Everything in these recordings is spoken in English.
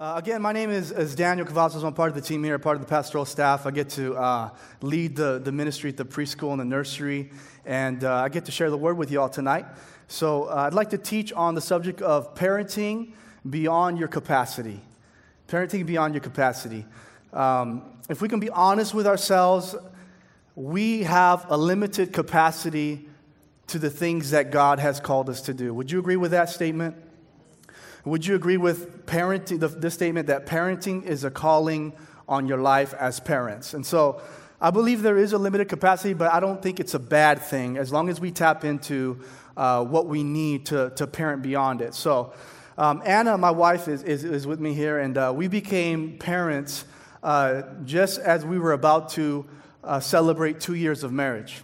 Again, my name is Daniel Kavazos. I'm part of the team here, part of the pastoral staff. I get to lead the ministry at the preschool and the nursery, and I get to share the word with you all tonight. So I'd like to teach on the subject of parenting beyond your capacity. Parenting beyond your capacity. If we can be honest with ourselves, we have a limited capacity to the things that God has called us to do. Would you agree with that statement? Would you agree with parenting, the statement that parenting is a calling on your life as parents? And so I believe there is a limited capacity, but I don't think it's a bad thing as long as we tap into what we need to parent beyond it. So Anna, my wife, is with me here, and we became parents just as we were about to celebrate 2 years of marriage.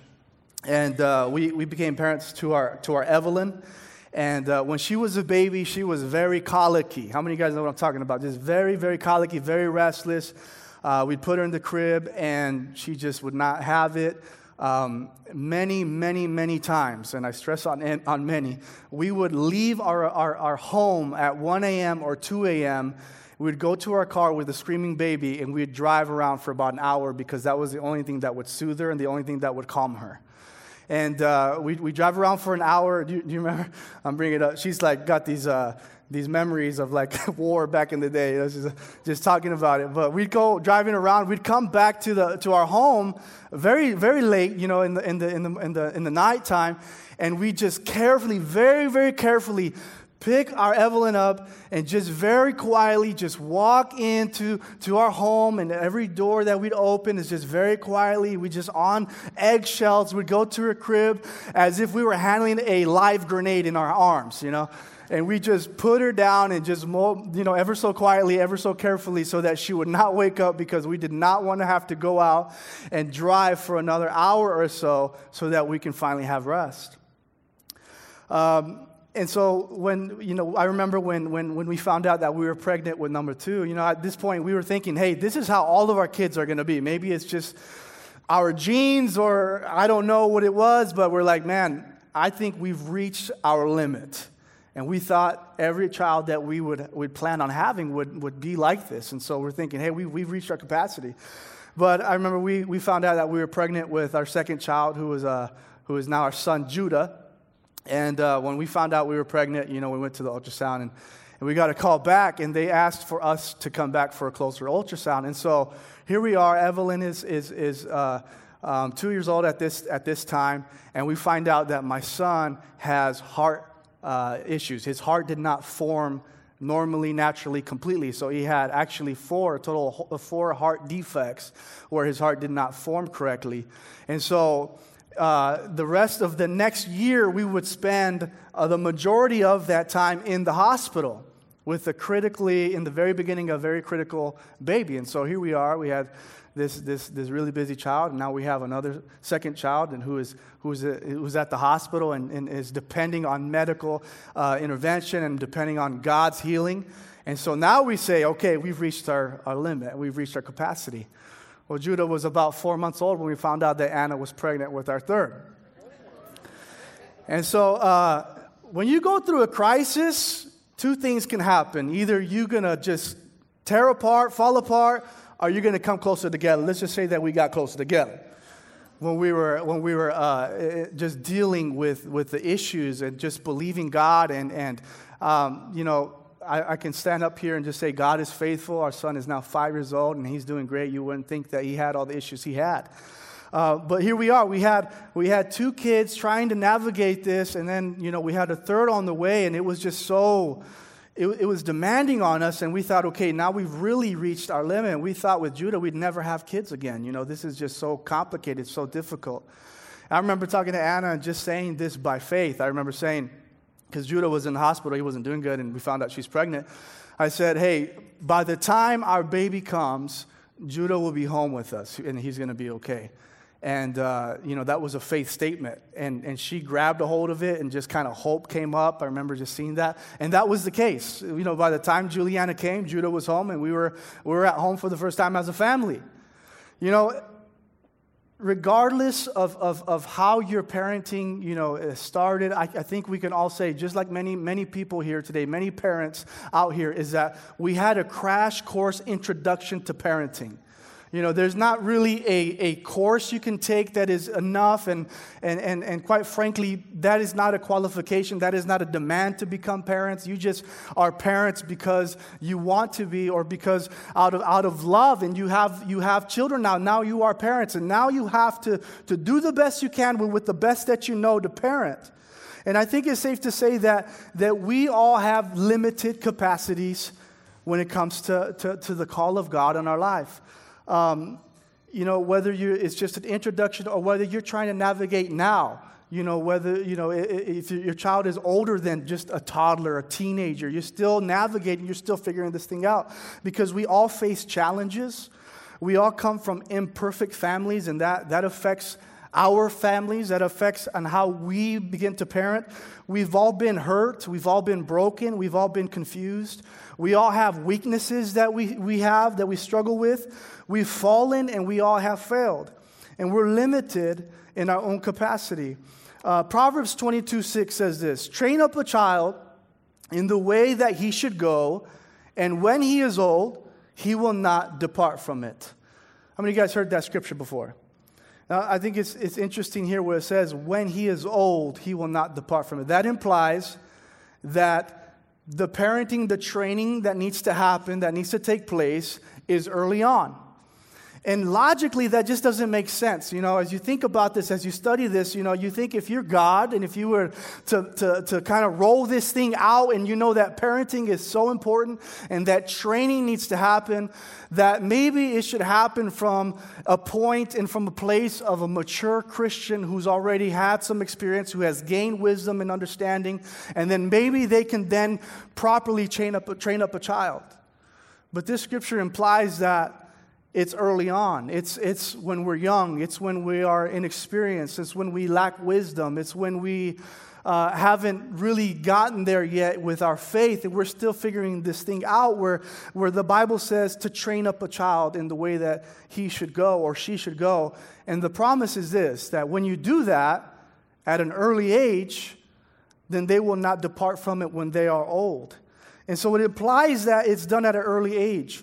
And we became parents to our Evelyn. And when she was a baby, she was very colicky. How many of you guys know what I'm talking about? Just very, very colicky, very restless. We'd put her in the crib, and she just would not have it. Many times, and I stress on many, we would leave our home at 1 a.m. or 2 a.m., we'd go to our car with a screaming baby, and we'd drive around for about an hour because that was the only thing that would soothe her and the only thing that would calm her. And we drive around for an hour. Do you remember? I'm bringing it up. She's like got these memories of like war back in the day. She's just talking about it. But we'd go driving around. We'd come back to our home very late, you know, in the nighttime, and we just carefully, very carefully, pick our Evelyn up and just very quietly just walk into our home, and every door that we'd open is just very quietly. We just on eggshells would go to her crib as if we were handling a live grenade in our arms, you know. And we just put her down and just, you know, ever so quietly, ever so carefully so that she would not wake up because we did not want to have to go out and drive for another hour or so that we can finally have rest. And so when, you know, I remember when we found out that we were pregnant with number two, you know, at this point we were thinking, hey, this is how all of our kids are going to be. Maybe it's just our genes, or I don't know what it was, but we're like, man, I think we've reached our limit. And we thought every child that we would plan on having would be like this. And so we're thinking, hey, we've reached our capacity. But I remember we found out that we were pregnant with our second child, who is now our son, Judah. And when we found out we were pregnant, you know, we went to the ultrasound, and we got a call back, and they asked for us to come back for a closer ultrasound. And so here we are. Evelyn is 2 years old at this time, and we find out that my son has heart issues. His heart did not form naturally, completely. So he had actually four heart defects where his heart did not form correctly. And so the rest of the next year, we would spend the majority of that time in the hospital with a very critical baby. And so here we are. We had this really busy child, and now we have another second child, and who's at the hospital and is depending on medical intervention and depending on God's healing. And so now we say, okay, we've reached our limit. We've reached our capacity. Well, Judah was about 4 months old when we found out that Anna was pregnant with our third. And so when you go through a crisis, two things can happen. Either you're going to just tear apart, fall apart, or you're going to come closer together. Let's just say that we got closer together when we were just dealing with the issues and just believing God. And you know, I can stand up here and just say, God is faithful. Our son is now 5 years old, and he's doing great. You wouldn't think that he had all the issues he had. But here we are. We had two kids trying to navigate this, and then, you know, we had a third on the way, and it was just so, it was demanding on us, and we thought, okay, now we've really reached our limit. And we thought with Judah, we'd never have kids again. You know, this is just so complicated, so difficult. I remember talking to Anna and just saying this by faith. I remember saying, because Judah was in the hospital, he wasn't doing good, and we found out she's pregnant. I said, hey, by the time our baby comes, Judah will be home with us, and he's going to be okay. And, you know, that was a faith statement. And she grabbed a hold of it, and just kind of hope came up. I remember just seeing that. And that was the case. You know, by the time Juliana came, Judah was home, and we were at home for the first time as a family. You know, regardless of how your parenting, started, I think we can all say, just like many people here today, many parents out here, is that we had a crash course introduction to parenting. There's not really a course you can take that is enough, and quite frankly, that is not a qualification, that is not a demand to become parents. You just are parents because you want to be, or because out of love, and you have children now. Now you are parents, and now you have to do the best you can with the best that you know to parent. And I think it's safe to say that we all have limited capacities when it comes to the call of God in our life. Whether it's just an introduction, or whether you're trying to navigate now, whether, if your child is older than just a toddler, a teenager, you're still navigating, you're still figuring this thing out, because we all face challenges. We all come from imperfect families, and that affects our families, that affects on how we begin to parent. We've all been hurt, we've all been broken, we've all been confused. We all have weaknesses that we have, that we struggle with. We've fallen, and we all have failed. And we're limited in our own capacity. Proverbs 22:6 says this: "Train up a child in the way that he should go, and when he is old, he will not depart from it." How many of you guys heard that scripture before? Now, I think it's interesting here where it says, when he is old, he will not depart from it. That implies that the parenting, the training that needs to happen, that needs to take place, is early on. And logically, that just doesn't make sense. As you think about this, as you study this, you think, if you're God, and if you were to kind of roll this thing out, and that parenting is so important, and that training needs to happen, that maybe it should happen from a point and from a place of a mature Christian who's already had some experience, who has gained wisdom and understanding, and then maybe they can then properly train up a child. But this scripture implies that it's early on. It's when we're young. It's when we are inexperienced. It's when we lack wisdom. It's when we haven't really gotten there yet with our faith, and we're still figuring this thing out, where the Bible says to train up a child in the way that he should go, or she should go. And the promise is this, that when you do that at an early age, then they will not depart from it when they are old. And so it implies that it's done at an early age.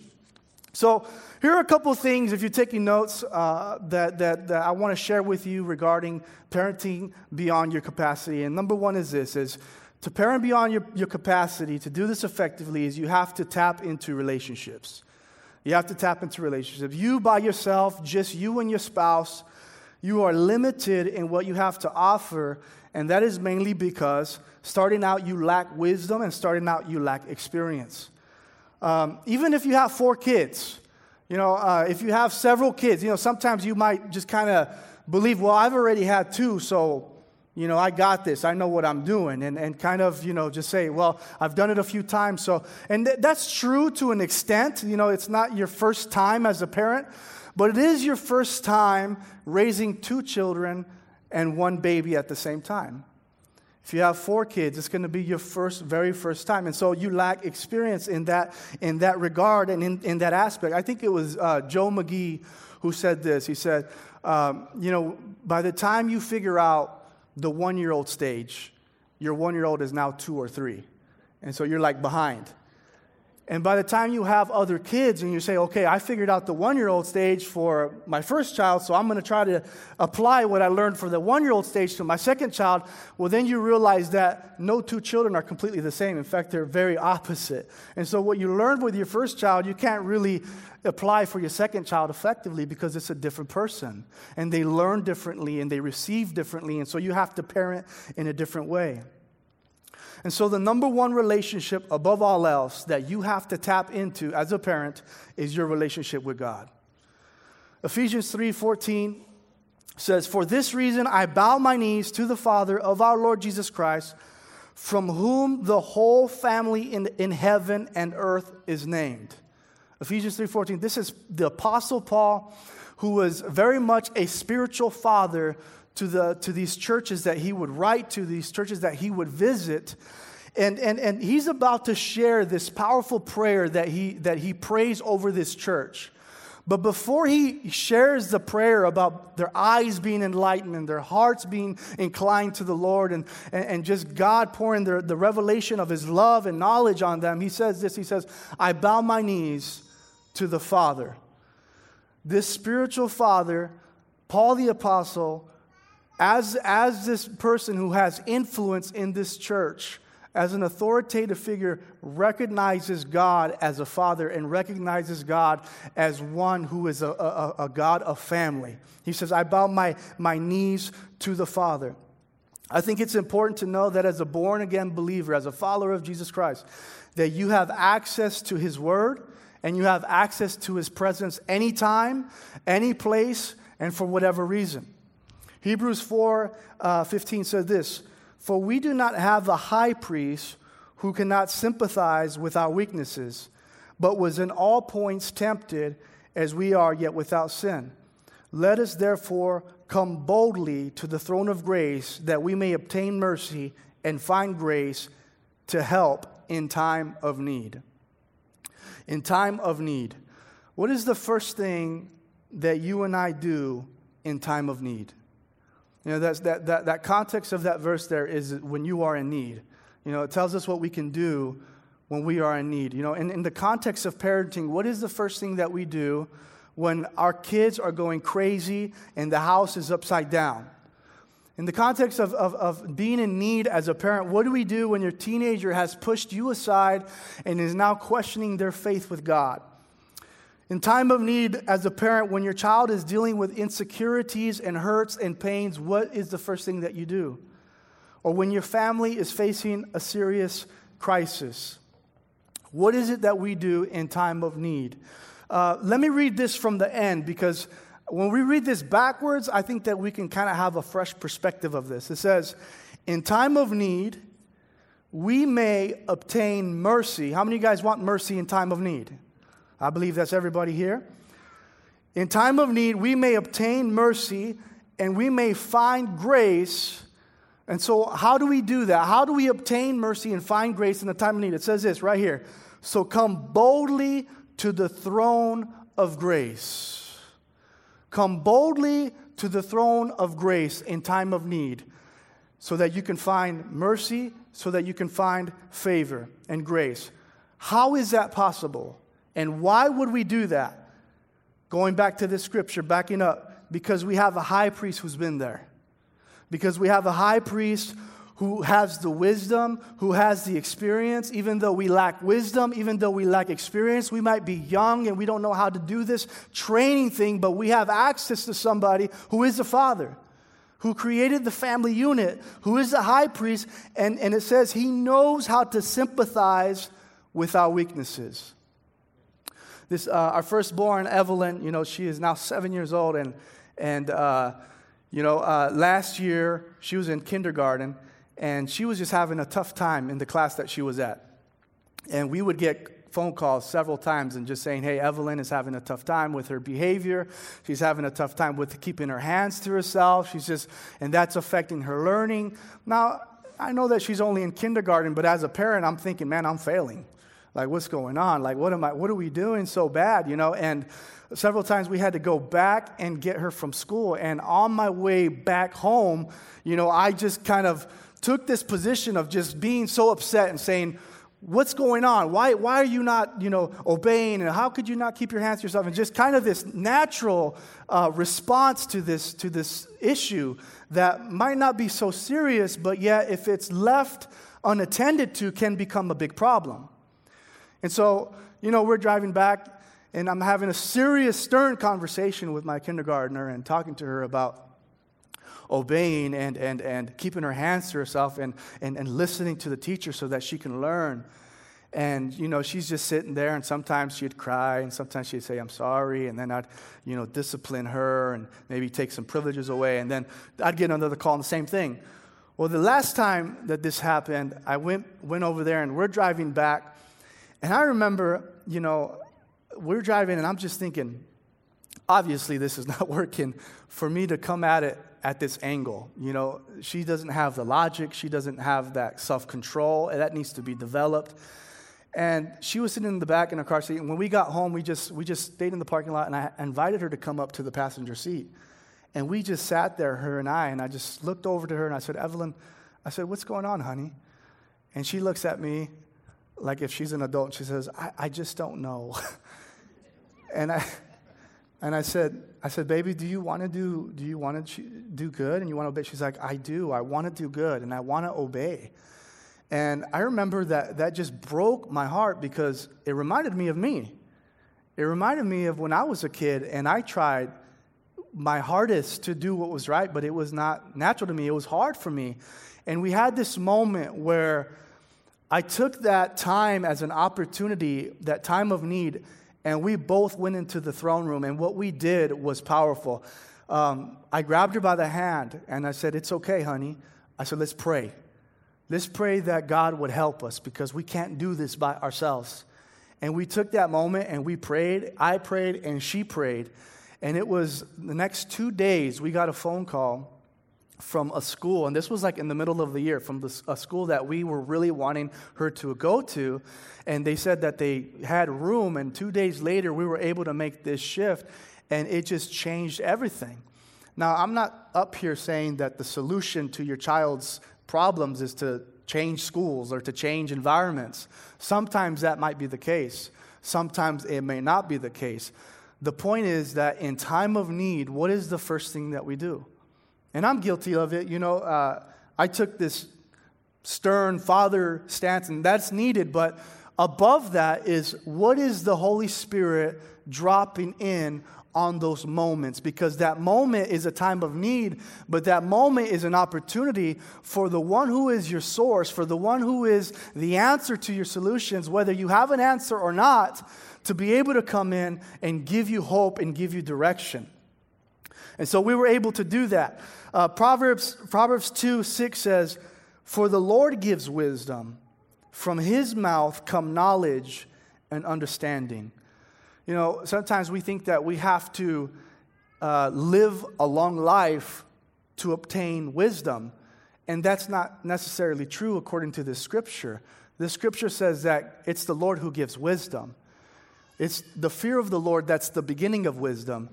So here are a couple things, if you're taking notes, that I want to share with you regarding parenting beyond your capacity. And number one is this, is to parent beyond your capacity, to do this effectively, is you have to tap into relationships. You have to tap into relationships. You by yourself, just you and your spouse, you are limited in what you have to offer, and that is mainly because starting out you lack wisdom, and starting out you lack experience. Even if you have 4 kids, if you have several kids, sometimes you might just kind of believe, well, I've already had 2, so, I got this. I know what I'm doing, and kind of, just say, well, I've done it a few times. So, and that's true to an extent. It's not your first time as a parent, but it is your first time raising 2 children and 1 baby at the same time. If you have 4 kids, it's going to be your very first time. And so you lack experience in that regard, and in that aspect. I think it was Joe McGee who said this. He said, by the time you figure out the 1-year-old stage, your 1-year-old is now 2 or 3. And so you're like behind. And by the time you have other kids and you say, okay, I figured out the 1-year-old stage for my first child, so I'm going to try to apply what I learned for the 1-year-old stage to my second child, well, then you realize that no 2 children are completely the same. In fact, they're very opposite. And so what you learned with your first child, you can't really apply for your second child effectively, because it's a different person, and they learn differently, and they receive differently, and so you have to parent in a different way. And so the number one relationship above all else that you have to tap into as a parent is your relationship with God. Ephesians 3:14 says, "For this reason I bow my knees to the Father of our Lord Jesus Christ, from whom the whole family in heaven and earth is named." Ephesians 3:14, this is the Apostle Paul, who was very much a spiritual father to these churches that he would write to, these churches that he would visit. And he's about to share this powerful prayer that he prays over this church. But before he shares the prayer about their eyes being enlightened and their hearts being inclined to the Lord and just God pouring the revelation of his love and knowledge on them, he says this, he says, I bow my knees to the Father. This spiritual Father, Paul the Apostle, as this person who has influence in this church, as an authoritative figure, recognizes God as a father and recognizes God as one who is a God of family. He says, I bow my knees to the Father. I think it's important to know that as a born-again believer, as a follower of Jesus Christ, that you have access to his word and you have access to his presence anytime, any place, and for whatever reason. Hebrews 4:15 said this, for we do not have a high priest who cannot sympathize with our weaknesses, but was in all points tempted as we are, yet without sin. Let us therefore come boldly to the throne of grace that we may obtain mercy and find grace to help in time of need. In time of need. What is the first thing that you and I do in time of need? You know, that's, that context of that verse there is when you are in need. You know, it tells us what we can do when we are in need. You know, in the context of parenting, what is the first thing that we do when our kids are going crazy and the house is upside down? In the context of being in need as a parent, what do we do when your teenager has pushed you aside and is now questioning their faith with God? In time of need, as a parent, when your child is dealing with insecurities and hurts and pains, what is the first thing that you do? Or when your family is facing a serious crisis, what is it that we do in time of need? Let me read this from the end, because when we read this backwards, I think that we can kind of have a fresh perspective of this. It says, in time of need, we may obtain mercy. How many of you guys want mercy in time of need? I believe that's everybody here. In time of need, we may obtain mercy and we may find grace. And so how do we do that? How do we obtain mercy and find grace in the time of need? It says this right here. So come boldly to the throne of grace. Come boldly to the throne of grace in time of need so that you can find mercy, so that you can find favor and grace. How is that possible? And why would we do that? Going back to this scripture, backing up, because we have a high priest who's been there. Because we have a high priest who has the wisdom, who has the experience. Even though we lack wisdom, even though we lack experience, we might be young and we don't know how to do this training thing, but we have access to somebody who is the Father, who created the family unit, who is the high priest, and it says he knows how to sympathize with our weaknesses. This our firstborn, Evelyn, you know, she is now 7 years old, and last year she was in kindergarten, and she was just having a tough time in the class that she was at. And we would get phone calls several times and just saying, hey, Evelyn is having a tough time with her behavior. She's having a tough time with keeping her hands to herself. And that's affecting her learning. Now, I know that she's only in kindergarten, but as a parent, I'm thinking, man, I'm failing. Like, what's going on? Like, what are we doing so bad, you know? And several times we had to go back and get her from school. And on my way back home, you know, I just kind of took this position of just being so upset and saying, what's going on? Why are you not, you know, obeying? And how could you not keep your hands to yourself? And just kind of this natural response to this issue that might not be so serious, but yet if it's left unattended to, can become a big problem. And so, you know, we're driving back, and I'm having a serious, stern conversation with my kindergartner and talking to her about obeying and keeping her hands to herself and listening to the teacher so that she can learn. And, you know, she's just sitting there, and sometimes she'd cry, and sometimes she'd say, I'm sorry, and then I'd, you know, discipline her and maybe take some privileges away, and then I'd get another call and the same thing. Well, the last time that this happened, I went over there, and we're driving back. And I remember, you know, we're driving and I'm just thinking, obviously this is not working for me to come at it at this angle. You know, she doesn't have the logic. She doesn't have that self-control. And that needs to be developed. And she was sitting in the back in her car seat. And when we got home, we just stayed in the parking lot, and I invited her to come up to the passenger seat. And we just sat there, her and I just looked over to her, and I said, Evelyn, I said, what's going on, honey? And she looks at me like if she's an adult. She says, I just don't know. And I said, baby, do you want to do good and you want to obey? She's like, I do. I want to do good and I want to obey. And I remember that just broke my heart because it reminded me of me. It reminded me of when I was a kid and I tried my hardest to do what was right, but it was not natural to me. It was hard for me. And we had this moment where I took that time as an opportunity, that time of need, and we both went into the throne room, and what we did was powerful. I grabbed her by the hand, and I said, it's okay, honey. I said, let's pray. Let's pray that God would help us because we can't do this by ourselves. And we took that moment, and we prayed. I prayed, and she prayed. And it was the next 2 days, we got a phone call from a school, and this was like in the middle of the year, from a school that we were really wanting her to go to, and they said that they had room, and 2 days later, we were able to make this shift, and it just changed everything. Now, I'm not up here saying that the solution to your child's problems is to change schools or to change environments. Sometimes that might be the case. Sometimes it may not be the case. The point is that in time of need, what is the first thing that we do? And I'm guilty of it. You know, I took this stern father stance, and that's needed. But above that is, what is the Holy Spirit dropping in on those moments? Because that moment is a time of need, but that moment is an opportunity for the one who is your source, for the one who is the answer to your solutions, whether you have an answer or not, to be able to come in and give you hope and give you direction. And so we were able to do that. Proverbs 2:6 says, for the Lord gives wisdom. From his mouth come knowledge and understanding. You know, sometimes we think that we have to live a long life to obtain wisdom. And that's not necessarily true according to this scripture. The scripture says that it's the Lord who gives wisdom. It's the fear of the Lord that's the beginning of wisdom.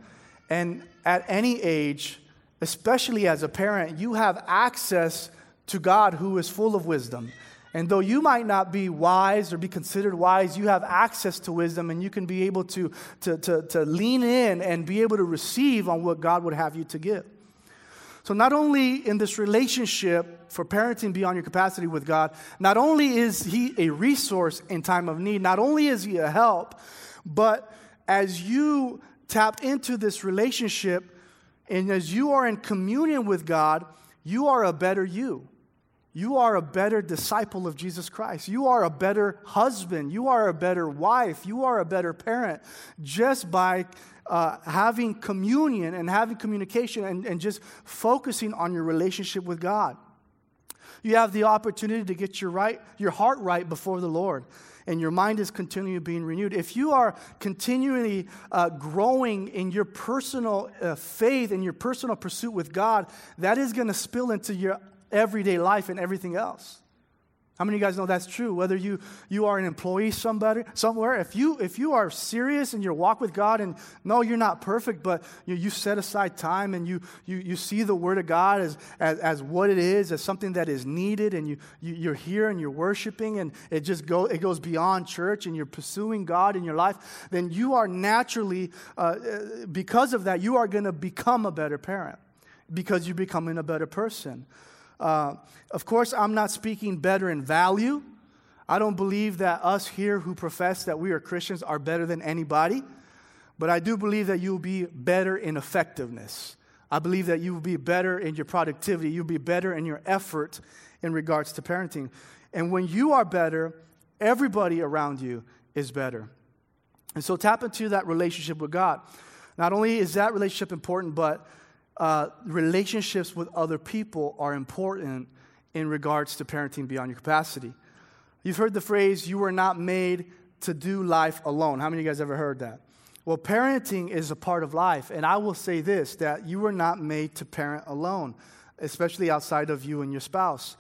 And at any age, especially as a parent, you have access to God who is full of wisdom. And though you might not be wise or be considered wise, you have access to wisdom, and you can be able to lean in and be able to receive on what God would have you to give. So not only in this relationship for parenting beyond your capacity with God, not only is he a resource in time of need, not only is he a help, but as you tapped into this relationship, and as you are in communion with God, you are a better you. You are a better disciple of Jesus Christ. You are a better husband. You are a better wife. You are a better parent just by having communion and having communication and just focusing on your relationship with God. You have the opportunity to get your heart right before the Lord, and your mind is continually being renewed. If you are continually growing in your personal faith and your personal pursuit with God, that is going to spill into your everyday life and everything else. How many of you guys know that's true? Whether you are an employee somewhere, if you are serious in your walk with God, and no, you're not perfect, but you set aside time and you see the Word of God as what it is, as something that is needed, and you're here and you're worshiping, and it goes beyond church, and you're pursuing God in your life, then you are naturally, because of that, you are going to become a better parent because you're becoming a better person. Of course, I'm not speaking better in value. I don't believe that us here who profess that we are Christians are better than anybody, but I do believe that you'll be better in effectiveness. I believe that you'll be better in your productivity. You'll be better in your effort in regards to parenting. And when you are better, everybody around you is better. And so tap into that relationship with God. Not only is that relationship important, but relationships with other people are important in regards to parenting beyond your capacity. You've heard the phrase, you were not made to do life alone. How many of you guys ever heard that? Well, parenting is a part of life, and I will say this, that you were not made to parent alone, especially outside of you and your spouse.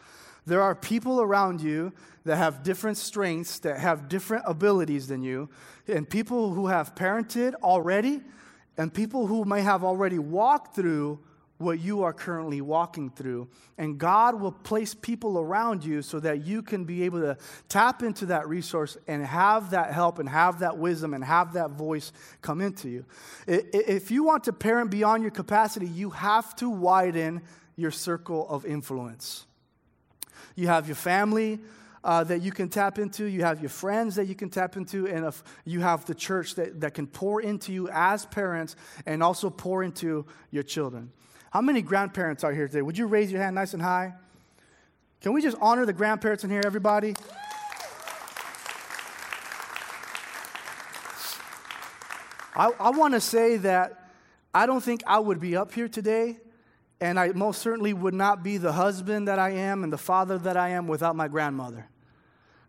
There are people around you that have different strengths, that have different abilities than you, and people who have parented already, and people who may have already walked through what you are currently walking through. And God will place people around you so that you can be able to tap into that resource and have that help and have that wisdom and have that voice come into you. If you want to parent beyond your capacity, you have to widen your circle of influence. You have your family that you can tap into. You have your friends that you can tap into. And you have the church that can pour into you as parents and also pour into your children. How many grandparents are here today? Would you raise your hand nice and high? Can we just honor the grandparents in here, everybody? I want to say that I don't think I would be up here today, and I most certainly would not be the husband that I am and the father that I am without my grandmother.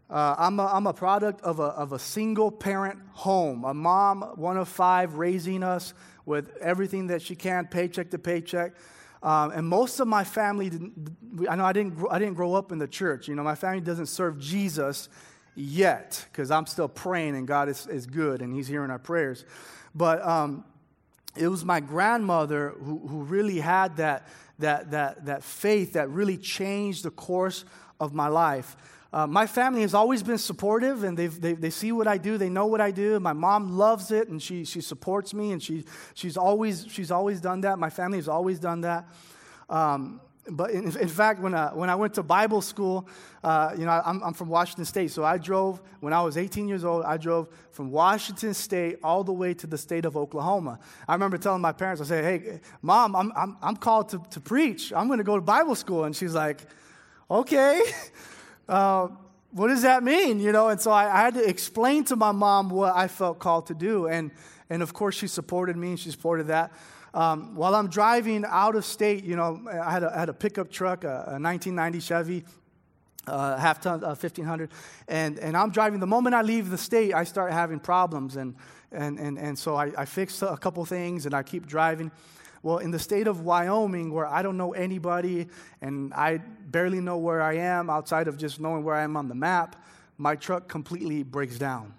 I'm a product of a single-parent home, a mom, one of five, raising us with everything that she can, paycheck to paycheck. And most of my family, I didn't grow up in the church. You know, my family doesn't serve Jesus yet because I'm still praying, and God is good, and he's hearing our prayers. But it was my grandmother who really had that faith that really changed the course of my life. My family has always been supportive, and they see what I do. They know what I do. My mom loves it, and she supports me, and she's always done that. My family has always done that. But in fact, when I went to Bible school, I'm from Washington State, so I drove when I was 18 years old. I drove from Washington State all the way to the state of Oklahoma. I remember telling my parents, I said, "Hey, Mom, I'm called to preach. I'm going to go to Bible school," and she's like, "Okay." What does that mean? You know, and so I had to explain to my mom what I felt called to do. And of course, she supported me and she supported that. While I'm driving out of state, you know, I had a pickup truck, a 1990 Chevy, half-ton, 1500. And I'm driving. The moment I leave the state, I start having problems. And so I fixed a couple things and I keep driving. Well, in the state of Wyoming, where I don't know anybody and I barely know where I am outside of just knowing where I am on the map, my truck completely breaks down.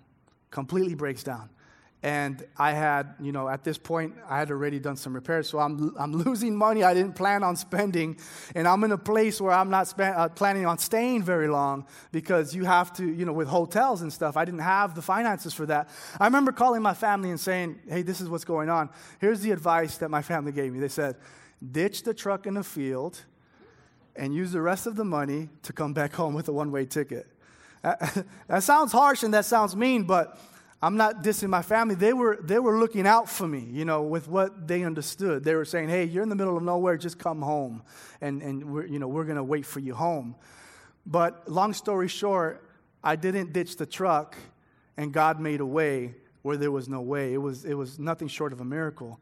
And I had, you know, at this point, I had already done some repairs, so I'm losing money I didn't plan on spending, and I'm in a place where I'm not planning on staying very long because you have to, you know, with hotels and stuff, I didn't have the finances for that. I remember calling my family and saying, "Hey, this is what's going on." Here's the advice that my family gave me. They said, "Ditch the truck in the field and use the rest of the money to come back home with a one-way ticket." That sounds harsh and that sounds mean, but I'm not dissing my family. They were looking out for me, you know, with what they understood. They were saying, "Hey, you're in the middle of nowhere. Just come home, and we're gonna wait for you home." But long story short, I didn't ditch the truck, and God made a way where there was no way. It was nothing short of a miracle.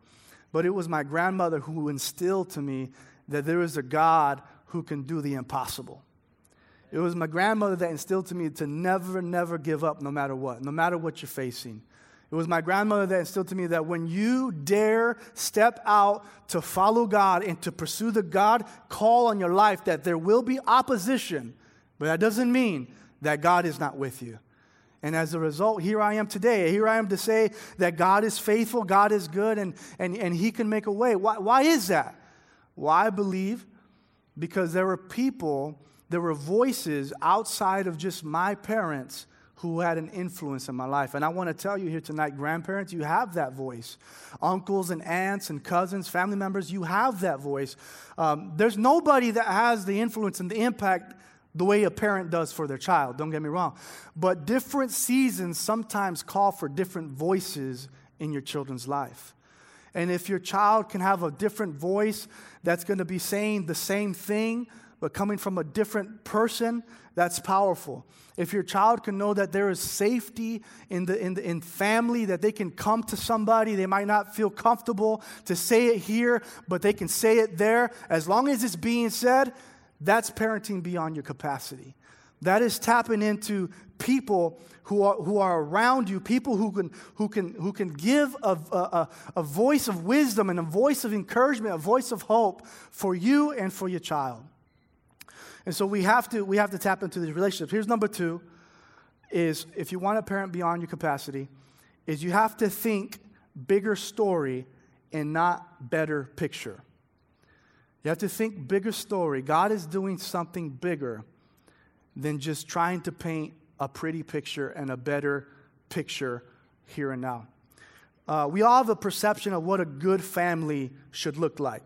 But it was my grandmother who instilled to me that there is a God who can do the impossible. It was my grandmother that instilled to me to never, never give up no matter what you're facing. It was my grandmother that instilled to me that when you dare step out to follow God and to pursue the God call on your life, that there will be opposition, but that doesn't mean that God is not with you. And as a result, here I am today. Here I am to say that God is faithful, God is good, and he can make a way. Why is that? Well, I believe because there were voices outside of just my parents who had an influence in my life. And I want to tell you here tonight, grandparents, you have that voice. Uncles and aunts and cousins, family members, you have that voice. There's nobody that has the influence and the impact the way a parent does for their child. Don't get me wrong. But different seasons sometimes call for different voices in your children's life. And if your child can have a different voice that's going to be saying the same thing, but coming from a different person, that's powerful. If your child can know that there is safety in family, that they can come to somebody, they might not feel comfortable to say it here, but they can say it there. As long as it's being said, that's parenting beyond your capacity. That is tapping into people who are around you, people who can give a voice of wisdom and a voice of encouragement, a voice of hope for you and for your child. And so we have to tap into these relationships. Here's number two, is if you want to parent beyond your capacity, is you have to think bigger story and not better picture. You have to think bigger story. God is doing something bigger than just trying to paint a pretty picture and a better picture here and now. We all have a perception of what a good family should look like.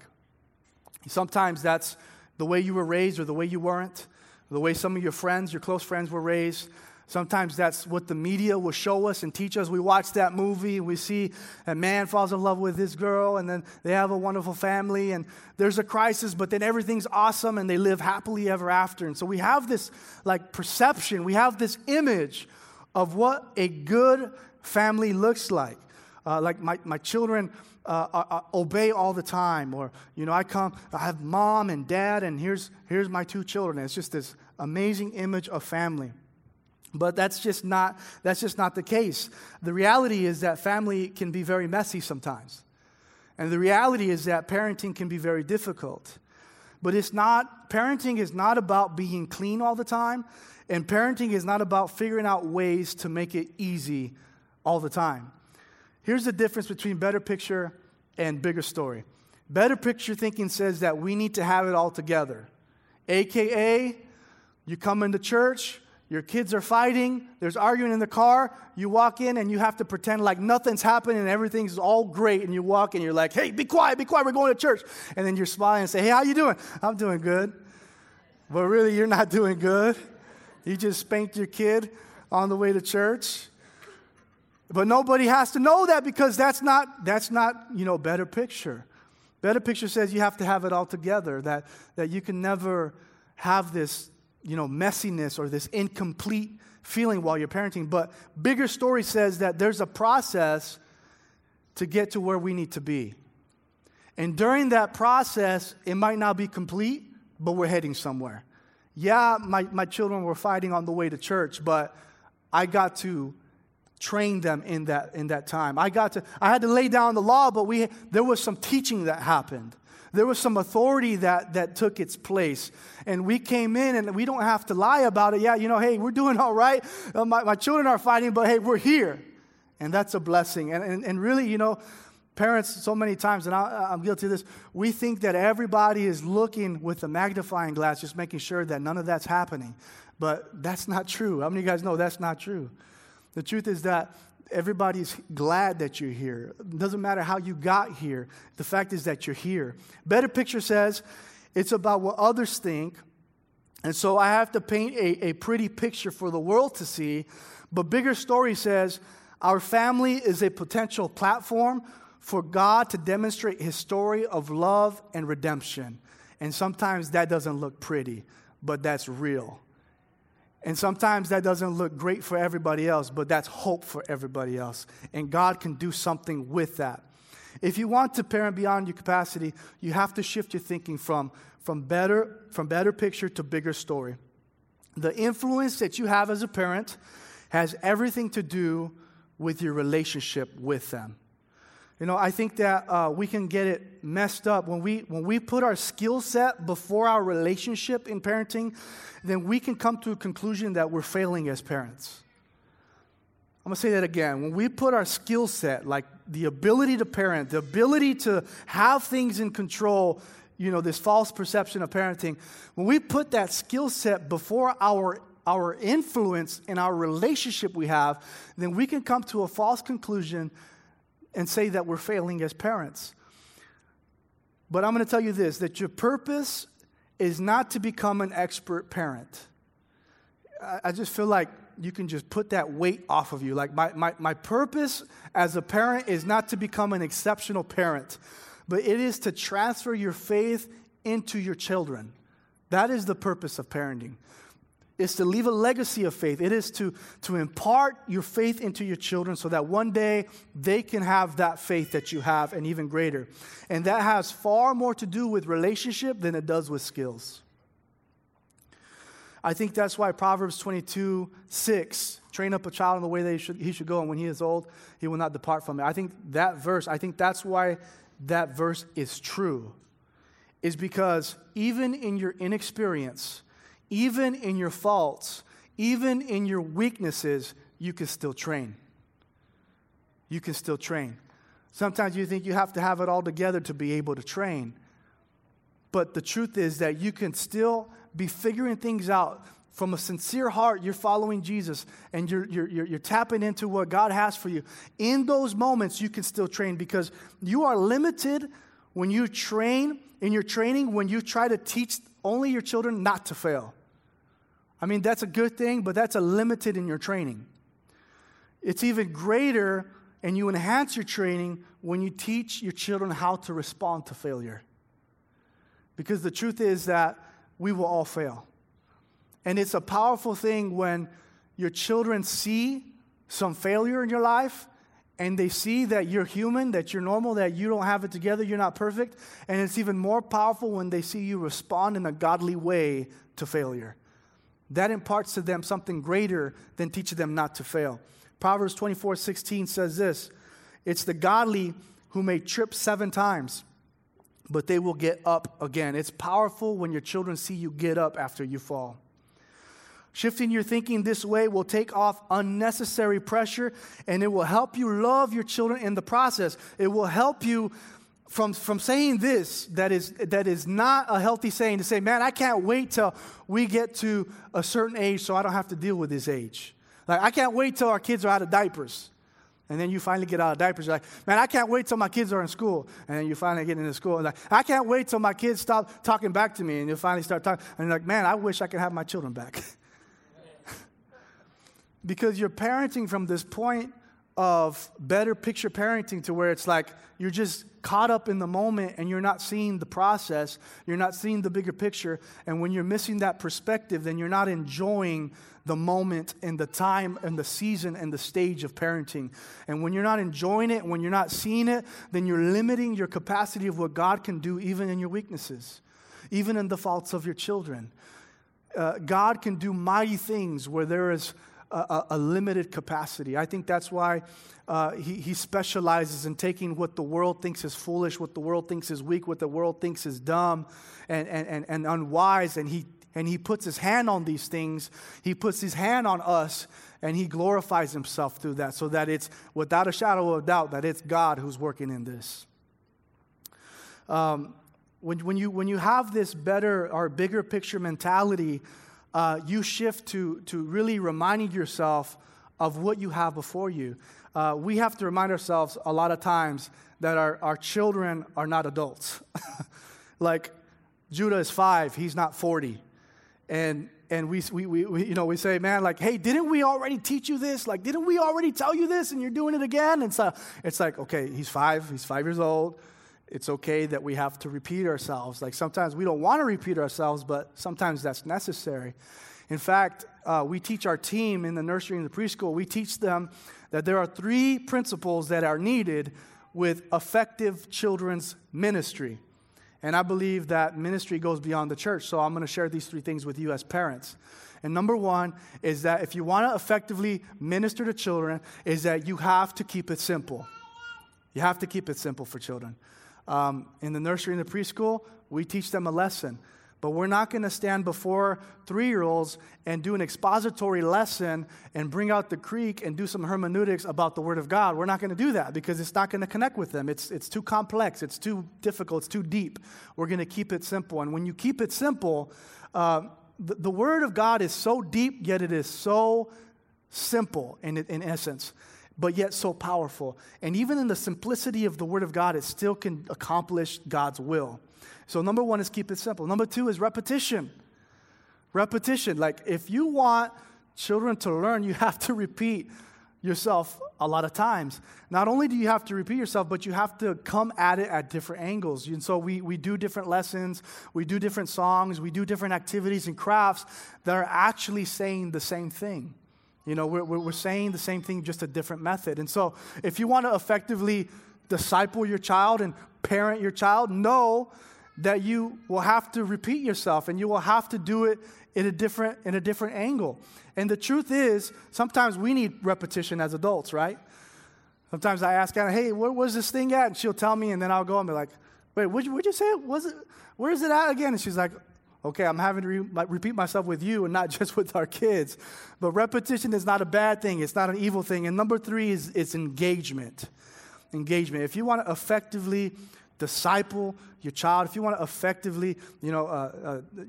Sometimes that's the way you were raised or the way you weren't, the way some of your friends, your close friends were raised. Sometimes that's what the media will show us and teach us. We watch that movie, we see a man falls in love with this girl, and then they have a wonderful family, and there's a crisis, but then everything's awesome, and they live happily ever after. And so we have this like perception, we have this image of what a good family looks like. My children obey all the time, or, you know, I have mom and dad, and here's my two children. It's just this amazing image of family. But that's just not the case. The reality is that family can be very messy sometimes. And the reality is that parenting can be very difficult. But parenting is not about being clean all the time, and parenting is not about figuring out ways to make it easy all the time. Here's the difference between better picture and bigger story. Better picture thinking says that we need to have it all together. AKA, you come into church, your kids are fighting, there's arguing in the car, you walk in and you have to pretend like nothing's happening and everything's all great, and you walk and you're like, hey, be quiet, we're going to church. And then you're smiling and say, hey, how you doing? I'm doing good. But really, you're not doing good. You just spanked your kid on the way to church. But nobody has to know that, because that's not better picture. Better picture says you have to have it all together, that you can never have this messiness or this incomplete feeling while you're parenting. But bigger story says that there's a process to get to where we need to be. And during that process, it might not be complete, but we're heading somewhere. Yeah, my children were fighting on the way to church, but I got to train them in that time. I had to lay down the law, but there was some teaching that happened. There was some authority that took its place. And we came in, and we don't have to lie about it. Yeah, hey, we're doing all right. My children are fighting, but hey, we're here. And that's a blessing. And really, parents, so many times, and I'm guilty of this, we think that everybody is looking with a magnifying glass, just making sure that none of that's happening. But that's not true. How many of you guys know that's not true? The truth is that everybody's glad that you're here. It doesn't matter how you got here. The fact is that you're here. Better picture says it's about what others think. And so I have to paint a pretty picture for the world to see. But bigger story says our family is a potential platform for God to demonstrate his story of love and redemption. And sometimes that doesn't look pretty, but that's real. And sometimes that doesn't look great for everybody else, but that's hope for everybody else. And God can do something with that. If you want to parent beyond your capacity, you have to shift your thinking from better picture to bigger story. The influence that you have as a parent has everything to do with your relationship with them. I think that we can get it messed up. When we put our skill set before our relationship in parenting, then we can come to a conclusion that we're failing as parents. I'm going to say that again. When we put our skill set, like the ability to parent, the ability to have things in control, this false perception of parenting, when we put that skill set before our influence in our relationship we have, then we can come to a false conclusion and say that we're failing as parents. But I'm going to tell you this, that your purpose is not to become an expert parent. I just feel like you can just put that weight off of you. Like my purpose as a parent is not to become an exceptional parent, but it is to transfer your faith into your children. That is the purpose of parenting. It's to leave a legacy of faith. It is to impart your faith into your children so that one day they can have that faith that you have, and even greater. And that has far more to do with relationship than it does with skills. I think that's why Proverbs 22:6, train up a child in the way that he should go, and when he is old, he will not depart from it. I think that's why that verse is true. is because even in your inexperience, even in your faults, even in your weaknesses, you can still train. You can still train. Sometimes you think you have to have it all together to be able to train. But the truth is that you can still be figuring things out. From a sincere heart, you're following Jesus, and you're tapping into what God has for you. In those moments, you can still train, because you are limited when you train, in your training, when you try to teach only your children not to fail. I mean, that's a good thing, but that's a limited in your training. It's even greater, and you enhance your training when you teach your children how to respond to failure. Because the truth is that we will all fail. And it's a powerful thing when your children see some failure in your life, and they see that you're human, that you're normal, that you don't have it together, you're not perfect. And it's even more powerful when they see you respond in a godly way to failure. That imparts to them something greater than teaching them not to fail. Proverbs 24:16 says this: it's the godly who may trip 7 times, but they will get up again. It's powerful when your children see you get up after you fall. Shifting your thinking this way will take off unnecessary pressure, and it will help you love your children in the process. It will help you from saying this, that is not a healthy saying, to say, man, I can't wait till we get to a certain age so I don't have to deal with this age. Like, I can't wait till our kids are out of diapers. And then you finally get out of diapers. You're like, man, I can't wait till my kids are in school. And then you finally get into school. And like, I can't wait till my kids stop talking back to me. And you'll finally start talking. And you're like, man, I wish I could have my children back. Because you're parenting from this point of better picture parenting, to where it's like you're just caught up in the moment and you're not seeing the process. You're not seeing the bigger picture. And when you're missing that perspective, then you're not enjoying the moment and the time and the season and the stage of parenting. And when you're not enjoying it, when you're not seeing it, then you're limiting your capacity of what God can do, even in your weaknesses, even in the faults of your children. God can do mighty things where there is a limited capacity. I think that's why he specializes in taking what the world thinks is foolish, what the world thinks is weak, what the world thinks is dumb and unwise, and he puts his hand on these things. He puts his hand on us, and he glorifies himself through that, so that it's without a shadow of a doubt that it's God who's working in this. When you have this better or bigger picture mentality, you shift to really reminding yourself of what you have before you. We have to remind ourselves a lot of times that our children are not adults. Like, Judah is 5; he's not 40. And we say, man, like, hey, didn't we already teach you this? Like, didn't we already tell you this, and you're doing it again? And so it's like, okay, he's five years old. It's okay that we have to repeat ourselves. Like, sometimes we don't want to repeat ourselves, but sometimes that's necessary. In fact, we teach our team in the nursery and the preschool, we teach them that there are 3 principles that are needed with effective children's ministry. And I believe that ministry goes beyond the church, so I'm going to share these 3 things with you as parents. And number 1 is that if you want to effectively minister to children, is that you have to keep it simple. You have to keep it simple for children. In the nursery and the preschool, we teach them a lesson. But we're not going to stand before 3-year-olds and do an expository lesson and bring out the creek and do some hermeneutics about the Word of God. We're not going to do that, because it's not going to connect with them. It's too complex. It's too difficult. It's too deep. We're going to keep it simple. And when you keep it simple, the Word of God is so deep, yet it is so simple in essence, but yet so powerful. And even in the simplicity of the Word of God, it still can accomplish God's will. So number 1 is keep it simple. Number 2 is repetition. Repetition. Like, if you want children to learn, you have to repeat yourself a lot of times. Not only do you have to repeat yourself, but you have to come at it at different angles. And so we do different lessons, we do different songs, we do different activities and crafts that are actually saying the same thing. You know, we're saying the same thing, just a different method. And so if you want to effectively disciple your child and parent your child, know that you will have to repeat yourself, and you will have to do it in a different angle. And the truth is, sometimes we need repetition as adults, right? Sometimes I ask Anna, hey, where was this thing at? And she'll tell me, and then I'll go and be like, Wait, would you say it? Was it? Where is it at again? And she's like, okay, I'm having to repeat myself with you and not just with our kids. But repetition is not a bad thing. It's not an evil thing. And number three is it's engagement. Engagement. If you want to effectively disciple your child, if you want to effectively,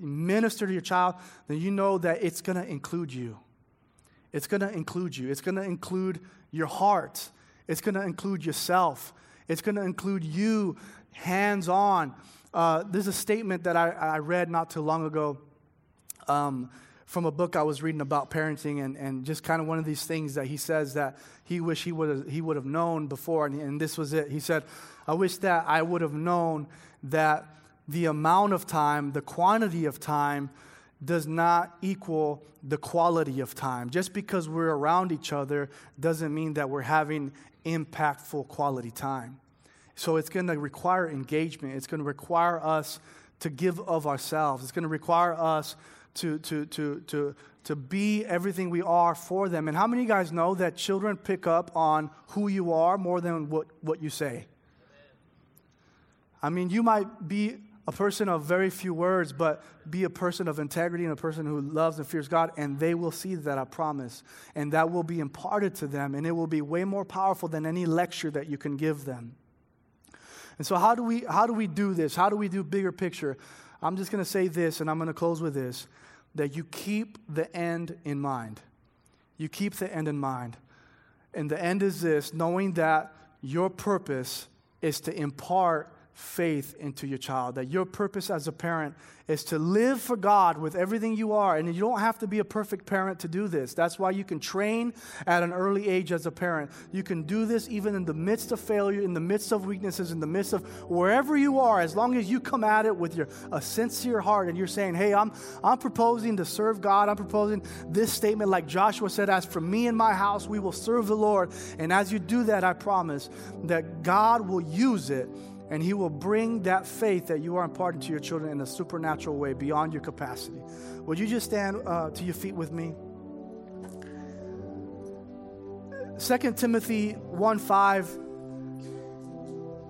minister to your child, then you know that it's going to include you. It's going to include you. It's going to include your heart. It's going to include yourself. It's going to include you hands-on. There's a statement that I read not too long ago from a book I was reading about parenting, and just kind of one of these things that he says that he wished he would have known before, and this was it. He said, I wish that I would have known that the amount of time, the quantity of time, does not equal the quality of time. Just because we're around each other doesn't mean that we're having impactful quality time. So it's going to require engagement. It's going to require us to give of ourselves. It's going to require us to be everything we are for them. And how many of you guys know that children pick up on who you are more than what you say? I mean, you might be a person of very few words, but be a person of integrity and a person who loves and fears God, and they will see that, I promise. And that will be imparted to them, and it will be way more powerful than any lecture that you can give them. And so how do we do this? How do we do bigger picture? I'm just going to say this, and I'm going to close with this, that you keep the end in mind. You keep the end in mind. And the end is this, knowing that your purpose is to impart faith into your child, that your purpose as a parent is to live for God with everything you are. And you don't have to be a perfect parent to do this. That's why you can train at an early age as a parent. You can do this even in the midst of failure, in the midst of weaknesses, in the midst of wherever you are, as long as you come at it with a sincere heart and you're saying, hey, I'm proposing to serve God. I'm proposing this statement like Joshua said, as for me and my house, we will serve the Lord. And as you do that, I promise that God will use it, and he will bring that faith that you are imparting to your children in a supernatural way beyond your capacity. Would you just stand to your feet with me? 2 Timothy 1:5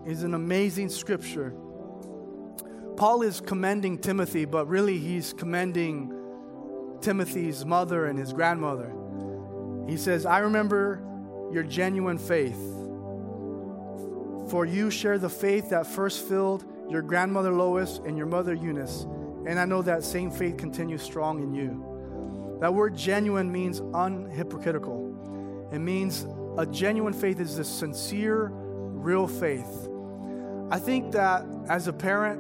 is an amazing scripture. Paul is commending Timothy, but really he's commending Timothy's mother and his grandmother. He says, I remember your genuine faith. For you share the faith that first filled your grandmother Lois and your mother Eunice, and I know that same faith continues strong in you. That word genuine means unhypocritical. It means a genuine faith is a sincere, real faith. I think that as a parent,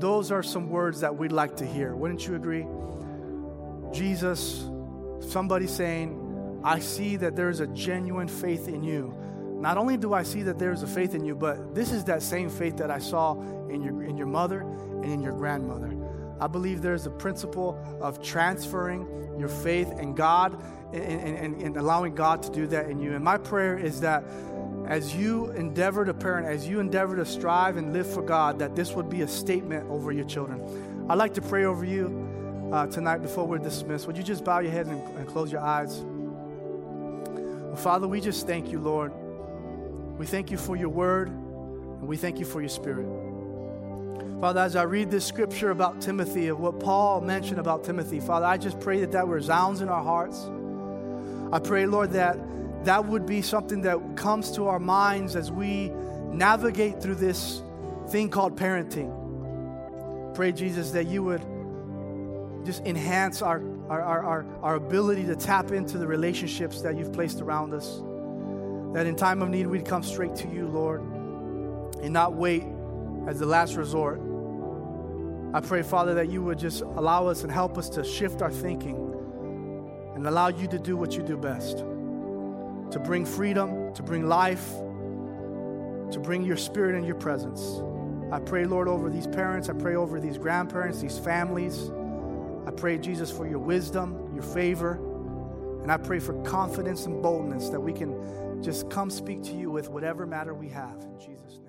those are some words that we'd like to hear. Wouldn't you agree? Jesus, somebody saying, I see that there is a genuine faith in you. Not only do I see that there is a faith in you, but this is that same faith that I saw in your mother and in your grandmother. I believe there's a principle of transferring your faith in God and allowing God to do that in you. And my prayer is that as you endeavor to parent, as you endeavor to strive and live for God, that this would be a statement over your children. I'd like to pray over you tonight before we're dismissed. Would you just bow your head and close your eyes? Well, Father, we just thank you, Lord. We thank you for your word, and we thank you for your spirit. Father, as I read this scripture about Timothy, of what Paul mentioned about Timothy, Father, I just pray that resounds in our hearts. I pray, Lord, that would be something that comes to our minds as we navigate through this thing called parenting. Pray, Jesus, that you would just enhance our ability to tap into the relationships that you've placed around us. That in time of need, we'd come straight to you, Lord, and not wait as the last resort. I pray, Father, that you would just allow us and help us to shift our thinking and allow you to do what you do best, to bring freedom, to bring life, to bring your spirit and your presence. I pray, Lord, over these parents. I pray over these grandparents, these families. I pray, Jesus, for your wisdom, your favor, and I pray for confidence and boldness that we can just come speak to you with whatever matter we have in Jesus' name.